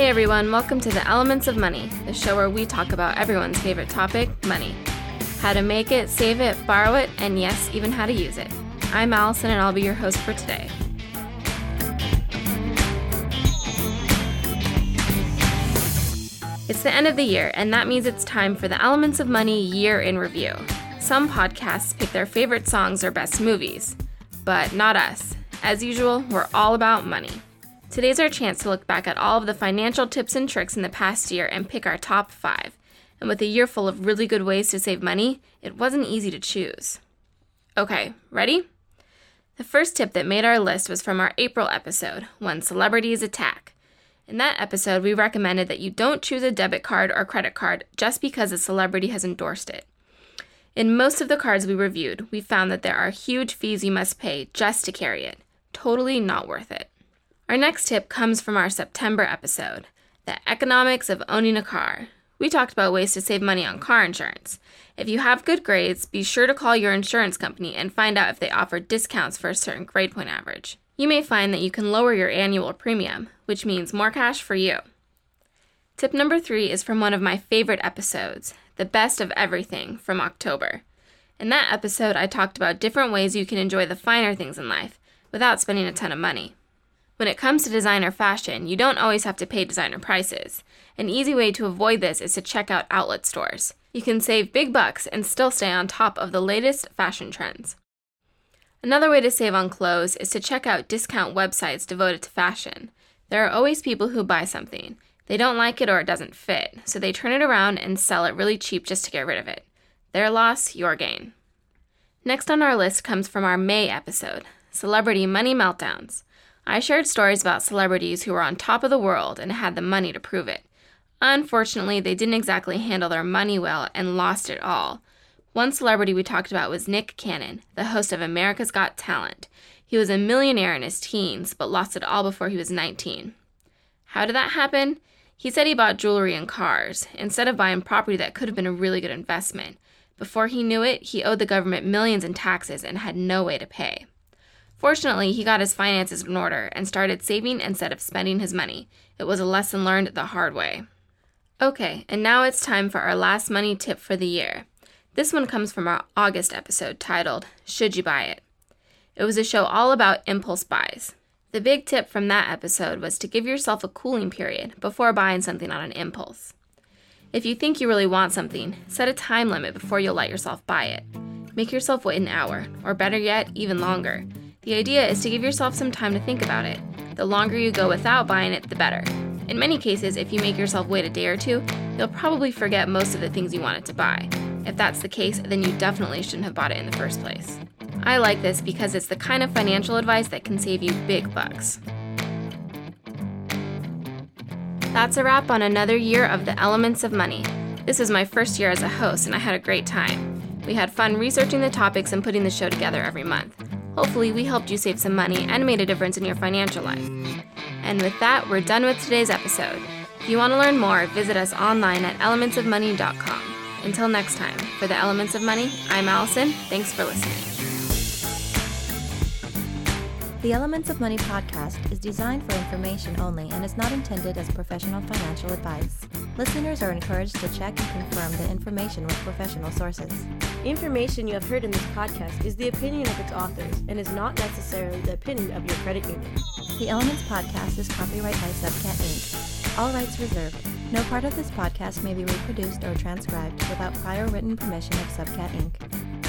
Hey everyone, welcome to the Elements of Money, the show where we talk about everyone's favorite topic, money. How to make it, save it, borrow it, and yes, even how to use it. I'm Allison and I'll be your host for today. It's the end of the year, and that means it's time for the Elements of Money Year in Review. Some podcasts pick their favorite songs or best movies, but not us. As usual, we're all about money. Today's our chance to look back at all of the financial tips and tricks in the past year and pick our top 5. And with a year full of really good ways to save money, it wasn't easy to choose. Okay, ready? The first tip that made our list was from our April episode, When Celebrities Attack. In that episode, we recommended that you don't choose a debit card or credit card just because a celebrity has endorsed it. In most of the cards we reviewed, we found that there are huge fees you must pay just to carry it. Totally not worth it. Our next tip comes from our September episode, The Economics of Owning a Car. We talked about ways to save money on car insurance. If you have good grades, be sure to call your insurance company and find out if they offer discounts for a certain grade point average. You may find that you can lower your annual premium, which means more cash for you. Tip number 3 is from one of my favorite episodes, The Best of Everything from October. In that episode, I talked about different ways you can enjoy the finer things in life without spending a ton of money. When it comes to designer fashion, you don't always have to pay designer prices. An easy way to avoid this is to check out outlet stores. You can save big bucks and still stay on top of the latest fashion trends. Another way to save on clothes is to check out discount websites devoted to fashion. There are always people who buy something. They don't like it or it doesn't fit, so they turn it around and sell it really cheap just to get rid of it. Their loss, your gain. Next on our list comes from our May episode, Celebrity Money Meltdowns. I shared stories about celebrities who were on top of the world and had the money to prove it. Unfortunately, they didn't exactly handle their money well and lost it all. One celebrity we talked about was Nick Cannon, the host of America's Got Talent. He was a millionaire in his teens, but lost it all before he was 19. How did that happen? He said he bought jewelry and cars, instead of buying property that could have been a really good investment. Before he knew it, he owed the government millions in taxes and had no way to pay. Fortunately, he got his finances in order and started saving instead of spending his money. It was a lesson learned the hard way. Okay, and now it's time for our last money tip for the year. This one comes from our August episode titled, Should You Buy It? It was a show all about impulse buys. The big tip from that episode was to give yourself a cooling period before buying something on an impulse. If you think you really want something, set a time limit before you'll let yourself buy it. Make yourself wait an hour, or better yet, even longer. The idea is to give yourself some time to think about it. The longer you go without buying it, the better. In many cases, if you make yourself wait a day or two, you'll probably forget most of the things you wanted to buy. If that's the case, then you definitely shouldn't have bought it in the first place. I like this because it's the kind of financial advice that can save you big bucks. That's a wrap on another year of the Elements of Money. This was my first year as a host and I had a great time. We had fun researching the topics and putting the show together every month. Hopefully, we helped you save some money and made a difference in your financial life. And with that, we're done with today's episode. If you want to learn more, visit us online at ElementsOfMoney.com. Until next time, for the Elements of Money, I'm Allison. Thanks for listening. The Elements of Money podcast is designed for information only and is not intended as professional financial advice. Listeners are encouraged to check and confirm the information with professional sources. Information you have heard in this podcast is the opinion of its authors and is not necessarily the opinion of your credit union. The Elements podcast is copyright by Subcat Inc. All rights reserved. No part of this podcast may be reproduced or transcribed without prior written permission of Subcat Inc.